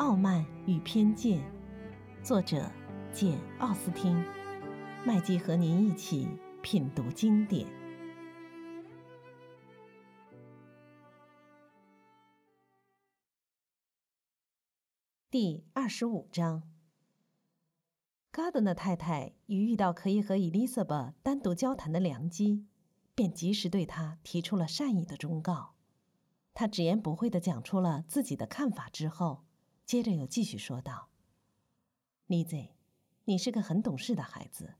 傲慢与偏见》，作者简·奥斯汀。麦基和您一起品读经典。第25章，嘎德纳太太一遇到可以和伊丽莎白单独交谈的良机，便及时对她提出了善意的忠告。她直言不讳地讲出了自己的看法之后，接着又继续说道：“Lizzy，你是个很懂事的孩子，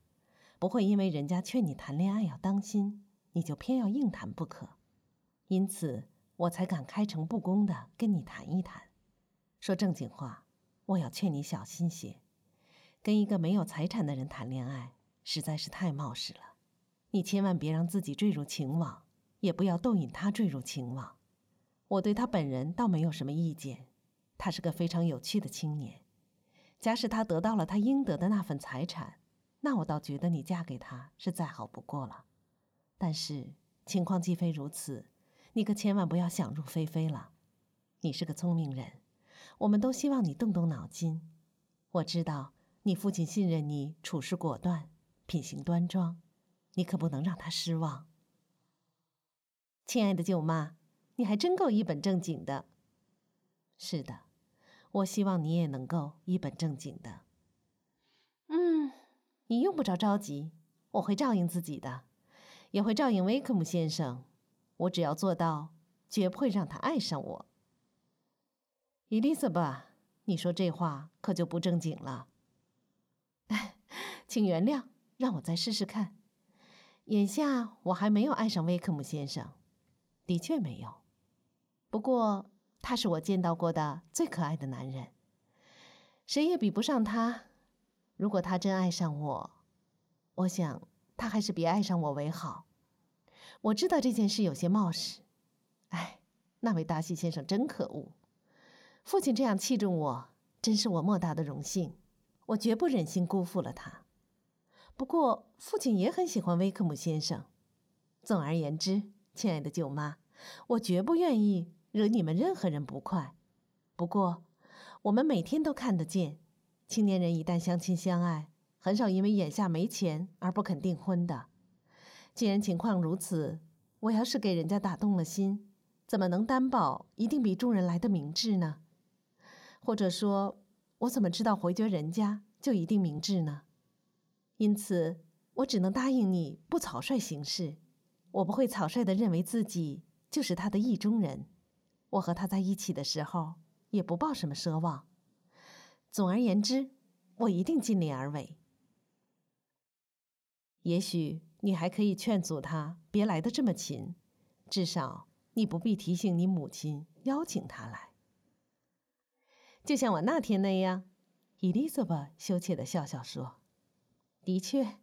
不会因为人家劝你谈恋爱要当心，你就偏要硬谈不可。因此，我才敢开诚布公地跟你谈一谈。说正经话，我要劝你小心些。跟一个没有财产的人谈恋爱，实在是太冒失了。你千万别让自己坠入情网，也不要逗引他坠入情网。我对他本人倒没有什么意见，他是个非常有趣的青年。假使他得到了他应得的那份财产，那我倒觉得你嫁给他是再好不过了。但是情况既非如此，你可千万不要想入非非了。你是个聪明人，我们都希望你动动脑筋。我知道你父亲信任你处事果断，品行端庄，你可不能让他失望。”亲爱的舅妈，你还真够一本正经的。是的，我希望你也能够一本正经的。你用不着着急，我会照应自己的，也会照应威克姆先生。我只要做到，绝不会让他爱上我。伊丽莎白，你说这话可就不正经了。请原谅，让我再试试看。眼下我还没有爱上威克姆先生，的确没有。不过他是我见到过的最可爱的男人，谁也比不上他。如果他真爱上我，我想他还是别爱上我为好。我知道这件事有些冒失。那位达西先生真可恶，父亲这样器重我，真是我莫大的荣幸。我绝不忍心辜负了他。不过父亲也很喜欢威克姆先生。总而言之，亲爱的舅妈，我绝不愿意惹你们任何人不快。不过我们每天都看得见，青年人一旦相亲相爱，很少因为眼下没钱而不肯订婚的。既然情况如此，我要是给人家打动了心，怎么能担保一定比众人来的明智呢？或者说，我怎么知道回绝人家就一定明智呢？因此我只能答应你不草率行事。我不会草率地认为自己就是他的意中人，我和他在一起的时候也不抱什么奢望。总而言之，我一定尽力而为。也许你还可以劝阻他别来得这么勤，至少你不必提醒你母亲邀请他来。就像我那天那样，伊丽莎白羞怯地笑笑说：“的确，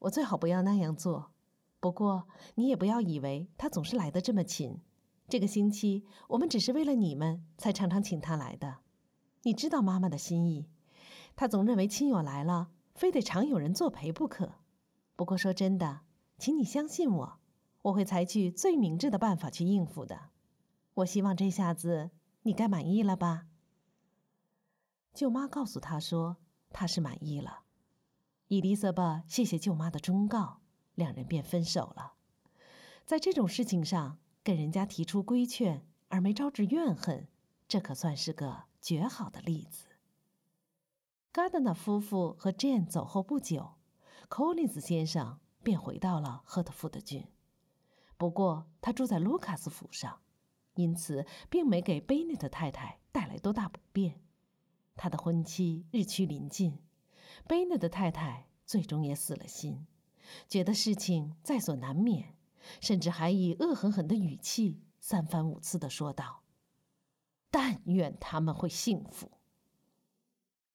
我最好不要那样做。不过你也不要以为他总是来得这么勤。这个星期我们只是为了你们才常常请他来的。你知道妈妈的心意，她总认为亲友来了非得常有人作陪不可。不过说真的，请你相信我，我会采取最明智的办法去应付的。我希望这下子你该满意了吧？”舅妈告诉她说她是满意了。伊丽莎白谢谢舅妈的忠告，两人便分手了。在这种事情上给人家提出规劝而没招致怨恨，这可算是个绝好的例子。嘎德纳夫妇和 Jane 走后不久，Collins 先生便回到了赫特福德郡。不过他住在卢卡斯府上，因此并没给贝内特太太带来多大不便。他的婚期日趋临近，贝内特太太最终也死了心，觉得事情在所难免，甚至还以恶狠狠的语气三番五次地说道：“但愿他们会幸福。”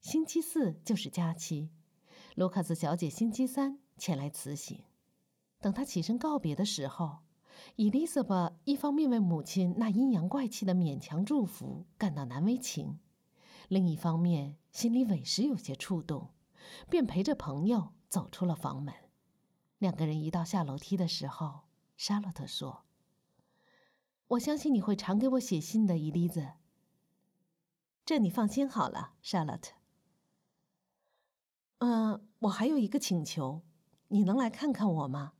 星期四就是假期，卢卡斯小姐星期三前来辞行。等她起身告别的时候，伊丽莎白一方面为母亲那阴阳怪气的勉强祝福感到难为情，另一方面心里委实有些触动，便陪着朋友走出了房门。两个人一到下楼梯的时候，莎洛特说：“我相信你会常给我写信的，伊丽子。”这你放心好了 ，Charlotte。我还有一个请求，你能来看看我吗？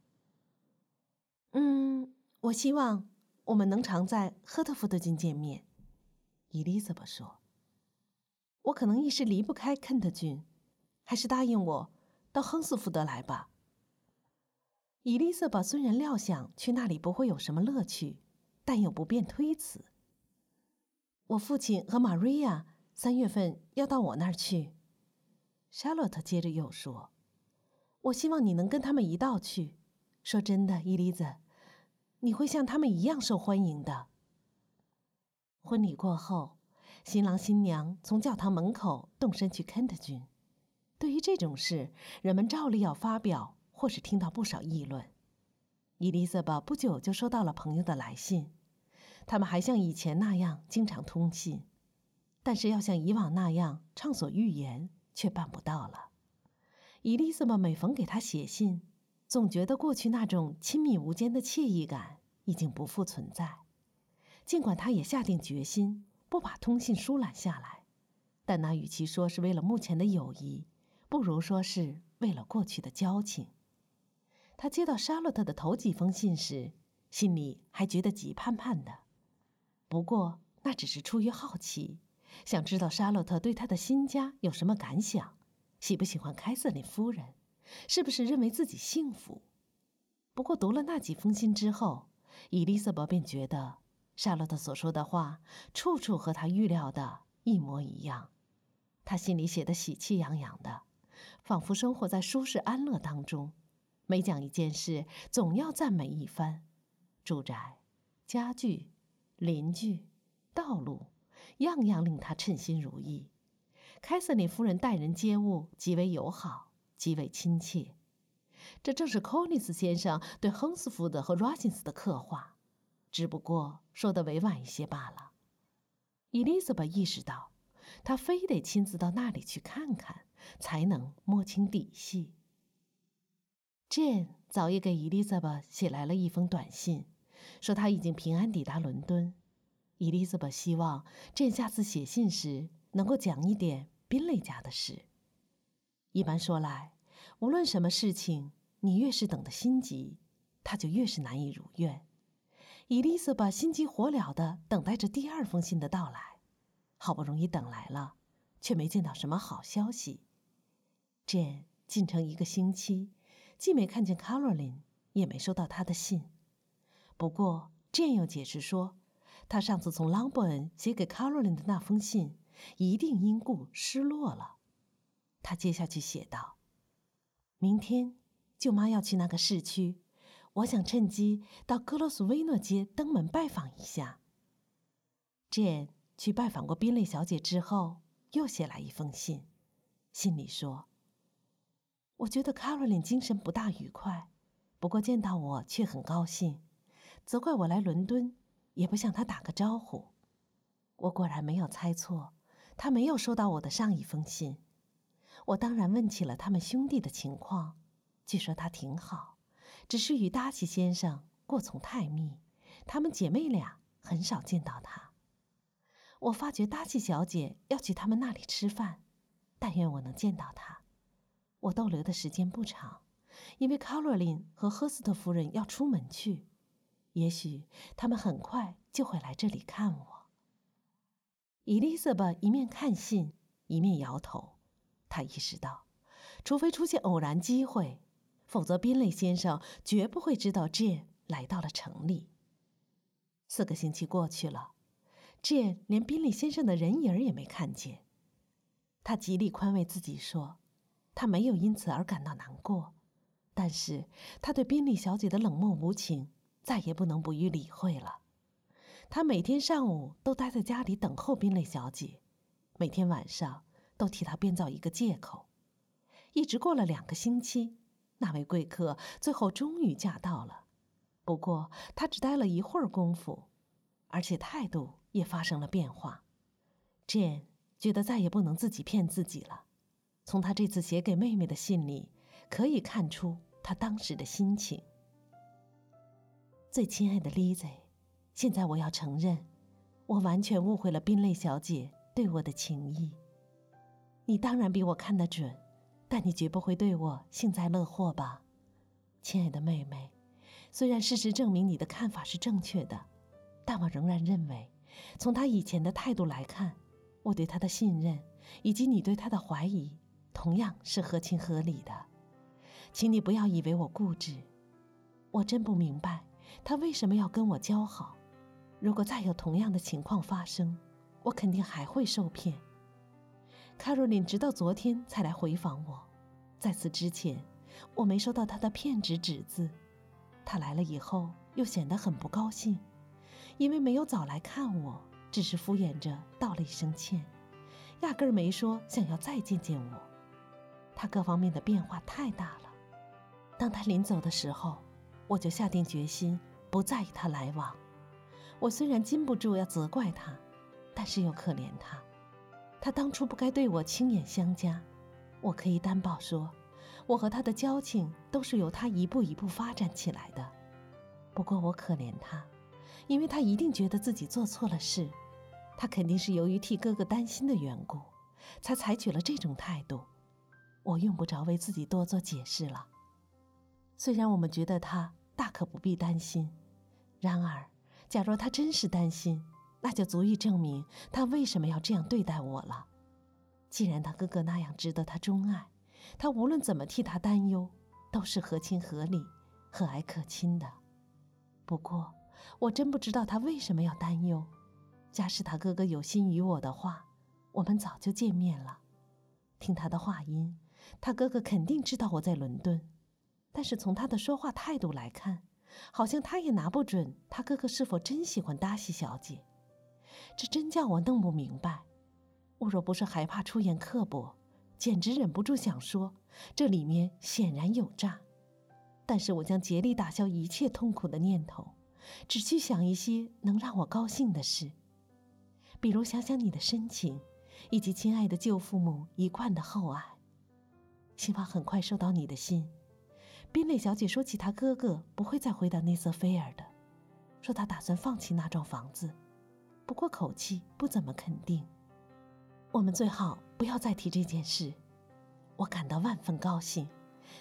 我希望我们能常在赫特福德郡见面。伊丽莎白说：“我可能一时离不开肯特郡，还是答应我到亨斯福德来吧。”伊丽莎白虽然料想去那里不会有什么乐趣，但又不便推辞。我父亲和玛瑞亚3月份要到我那儿去。莎洛特接着又说：“我希望你能跟他们一道去。说真的，伊丽莎，你会像他们一样受欢迎的。”婚礼过后，新郎新娘从教堂门口动身去肯特郡。对于这种事，人们照例要发表或是听到不少议论。伊丽莎白不久就收到了朋友的来信，他们还像以前那样经常通信，但是要像以往那样畅所欲言却办不到了。伊丽莎白每逢给他写信，总觉得过去那种亲密无间的惬意感已经不复存在。尽管他也下定决心不把通信疏懒下来，但那与其说是为了目前的友谊，不如说是为了过去的交情。他接到莎洛特的头几封信时，心里还觉得急盼盼的。不过那只是出于好奇，想知道莎洛特对他的新家有什么感想，喜不喜欢凯瑟琳夫人，是不是认为自己幸福。不过读了那几封信之后，伊丽莎白便觉得莎洛特所说的话处处和她预料的一模一样。她心里写得喜气洋洋的，仿佛生活在舒适安乐当中，每讲一件事总要赞美一番。住宅、家具、邻居、道路，样样令她称心如意。凯瑟琳夫人待人接物极为友好，极为亲切，这正是柯尼斯先生对亨斯福德和 Rossins 的刻画，只不过说得委婉一些罢了。伊丽莎白意识到，她非得亲自到那里去看看，才能摸清底细。Jane 早已给伊丽莎白写来了一封短信，说她已经平安抵达伦敦。伊丽莎白希望 Jane 下次写信时能够讲一点宾蕾家的事。一般说来，无论什么事情，你越是等得心急，它就越是难以如愿。伊丽莎白心急火燎地等待着第二封信的到来，好不容易等来了，却没见到什么好消息。Jane 进城1个星期，既没看见 Caroline， 也没收到她的信。不过 Jane 又解释说，她上次从 Longbourn 写给 Caroline 的那封信，一定因故失落了。他接下去写道：“明天舅妈要去那个市区，我想趁机到格罗斯维诺街登门拜访一下。”Jane 去拜访过宾蕾小姐之后，又写来一封信，信里说：“我觉得 Caroline 精神不大愉快，不过见到我却很高兴，责怪我来伦敦，也不向她打个招呼。”我果然没有猜错，她没有收到我的上一封信。我当然问起了他们兄弟的情况，据说他挺好，只是与达西先生过从太密，他们姐妹俩很少见到他。我发觉达西小姐要去他们那里吃饭，但愿我能见到她。我逗留的时间不长，因为卡洛琳和赫斯特夫人要出门去，也许他们很快就会来这里看我。伊丽莎白一面看信，一面摇头。他意识到，除非出现偶然机会，否则宾蕾先生绝不会知道 Jane 来到了城里。4个星期过去了， Jane 连宾蕾先生的人影也没看见。他极力宽慰自己说，他没有因此而感到难过，但是他对宾蕾小姐的冷漠无情再也不能不予理会了。他每天上午都待在家里等候宾蕾小姐，每天晚上都替他编造一个借口。一直过了2个星期，那位贵客最后终于驾到了，不过他只待了一会儿功夫，而且态度也发生了变化。Jane 觉得再也不能自己骗自己了。从他这次写给妹妹的信里可以看出他当时的心情。最亲爱的 Lizzie， 现在我要承认，我完全误会了宾蕾小姐对我的情谊。你当然比我看得准，但你绝不会对我幸灾乐祸吧，亲爱的妹妹。虽然事实证明你的看法是正确的，但我仍然认为，从他以前的态度来看，我对他的信任以及你对他的怀疑同样是合情合理的。请你不要以为我固执，我真不明白他为什么要跟我交好。如果再有同样的情况发生，我肯定还会受骗。卡罗琳直到昨天才来回访我，在此之前我没收到他的骗子指字。他来了以后又显得很不高兴，因为没有早来看我，只是敷衍着道了一声歉，压根儿没说想要再见见我。他各方面的变化太大了。当他临走的时候，我就下定决心不再与他来往。我虽然禁不住要责怪他，但是又可怜他，他当初不该对我青眼相加。我可以担保说，我和他的交情都是由他一步一步发展起来的。不过我可怜他，因为他一定觉得自己做错了事，他肯定是由于替哥哥担心的缘故，才采取了这种态度。我用不着为自己多做解释了。虽然我们觉得他大可不必担心，然而假若他真是担心，那就足以证明他为什么要这样对待我了。既然他哥哥那样值得他钟爱，他无论怎么替他担忧，都是合情合理、和蔼可亲的。不过我真不知道他为什么要担忧，假使他哥哥有心于我的话，我们早就见面了。听他的话音，他哥哥肯定知道我在伦敦，但是从他的说话态度来看，好像他也拿不准他哥哥是否真喜欢达西小姐。这真叫我弄不明白。我若不是害怕出言刻薄，简直忍不住想说，这里面显然有诈。但是我将竭力打消一切痛苦的念头，只去想一些能让我高兴的事，比如想想你的深情，以及亲爱的舅父母一贯的厚爱。希望很快收到你的信。宾蕾小姐说起她哥哥不会再回到内瑟菲尔的，说他打算放弃那幢房子，不过口气不怎么肯定。我们最好不要再提这件事。我感到万分高兴，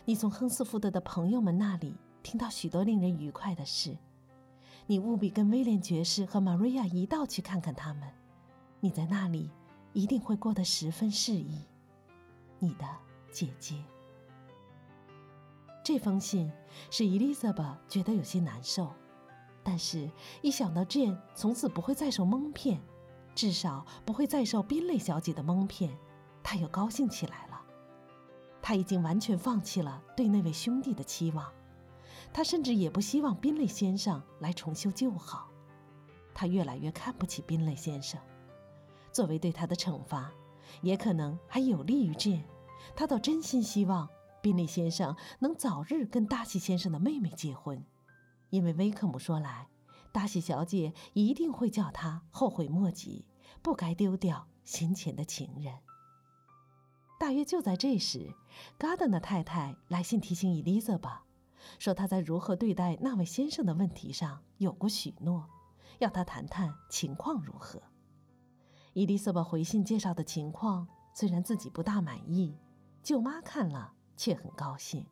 你从亨斯福德的朋友们那里听到许多令人愉快的事。你务必跟威廉爵士和玛瑞亚一道去看看他们，你在那里一定会过得十分适宜。你的姐姐。这封信使伊丽莎白觉得有些难受，但是一想到Jane从此不会再受蒙骗，至少不会再受宾蕾小姐的蒙骗，她又高兴起来了。她已经完全放弃了对那位兄弟的期望，她甚至也不希望宾蕾先生来重修旧好。她越来越看不起宾蕾先生，作为对他的惩罚，也可能还有利于Jane。她倒真心希望宾蕾先生能早日跟达西先生的妹妹结婚，因为威克姆说来，达西小姐一定会叫他后悔莫及，不该丢掉先前的情人。大约就在这时，嘎德纳太太来信提醒伊丽莎白，说她在如何对待那位先生的问题上有过许诺，要她谈谈情况如何。伊丽莎白回信介绍的情况，虽然自己不大满意，舅妈看了却很高兴。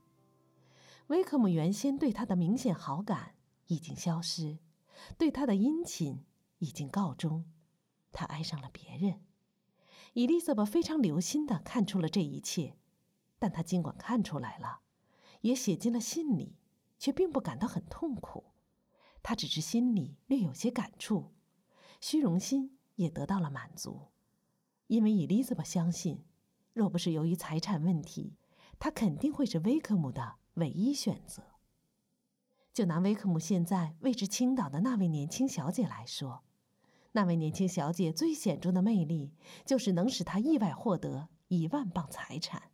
威克姆原先对他的明显好感已经消失，对他的殷勤已经告终，他爱上了别人。伊丽莎白非常留心地看出了这一切，但她尽管看出来了，也写进了信里，却并不感到很痛苦。她只是心里略有些感触，虚荣心也得到了满足，因为伊丽莎白相信，若不是由于财产问题，她肯定会是威克姆的唯一选择。就拿威克姆现在位置倾倒的那位年轻小姐来说，那位年轻小姐最显著的魅力就是能使她意外获得1万磅财产。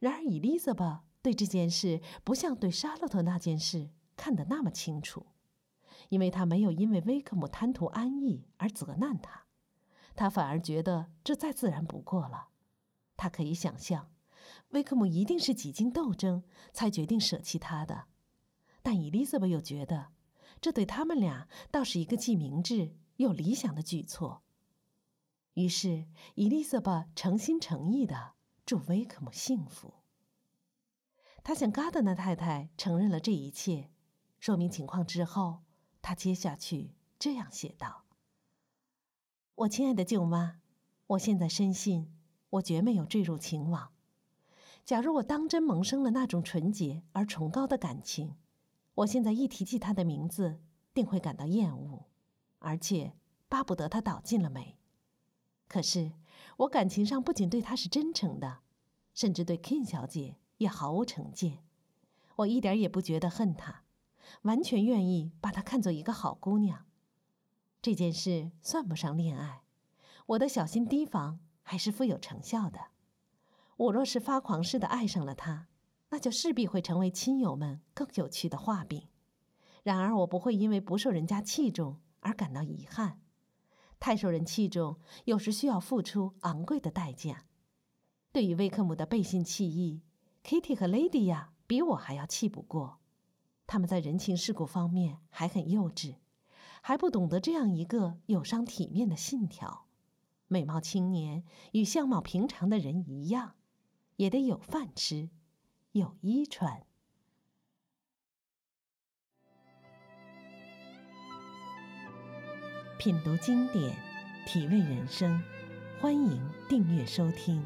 然而伊丽莎白对这件事不像对莎洛特那件事看得那么清楚，因为她没有因为威克姆贪图安逸而责难他，她反而觉得这再自然不过了。她可以想象威克姆一定是几经斗争才决定舍弃他的，但伊丽莎白又觉得这对他们俩倒是一个既明智又理想的举措。于是伊丽莎白诚心诚意地祝威克姆幸福。她向嘎德纳太太承认了这一切，说明情况之后，她接下去这样写道：我亲爱的舅妈，我现在深信我绝没有坠入情网。假如我当真萌生了那种纯洁而崇高的感情，我现在一提起她的名字定会感到厌恶，而且巴不得她倒进了煤。可是我感情上不仅对她是真诚的，甚至对 King 小姐也毫无成见。我一点也不觉得恨她，完全愿意把她看作一个好姑娘。这件事算不上恋爱，我的小心提防还是富有成效的。我若是发狂似的爱上了他，那就势必会成为亲友们更有趣的画饼。然而我不会因为不受人家器重而感到遗憾，太受人器重有时需要付出昂贵的代价。对于威克姆的背信弃义， Kitty 和 Lady 呀比我还要气不过，他们在人情世故方面还很幼稚，还不懂得这样一个有伤体面的信条：美貌青年与相貌平常的人一样，也得有饭吃，有衣穿。品读经典，体味人生，欢迎订阅收听。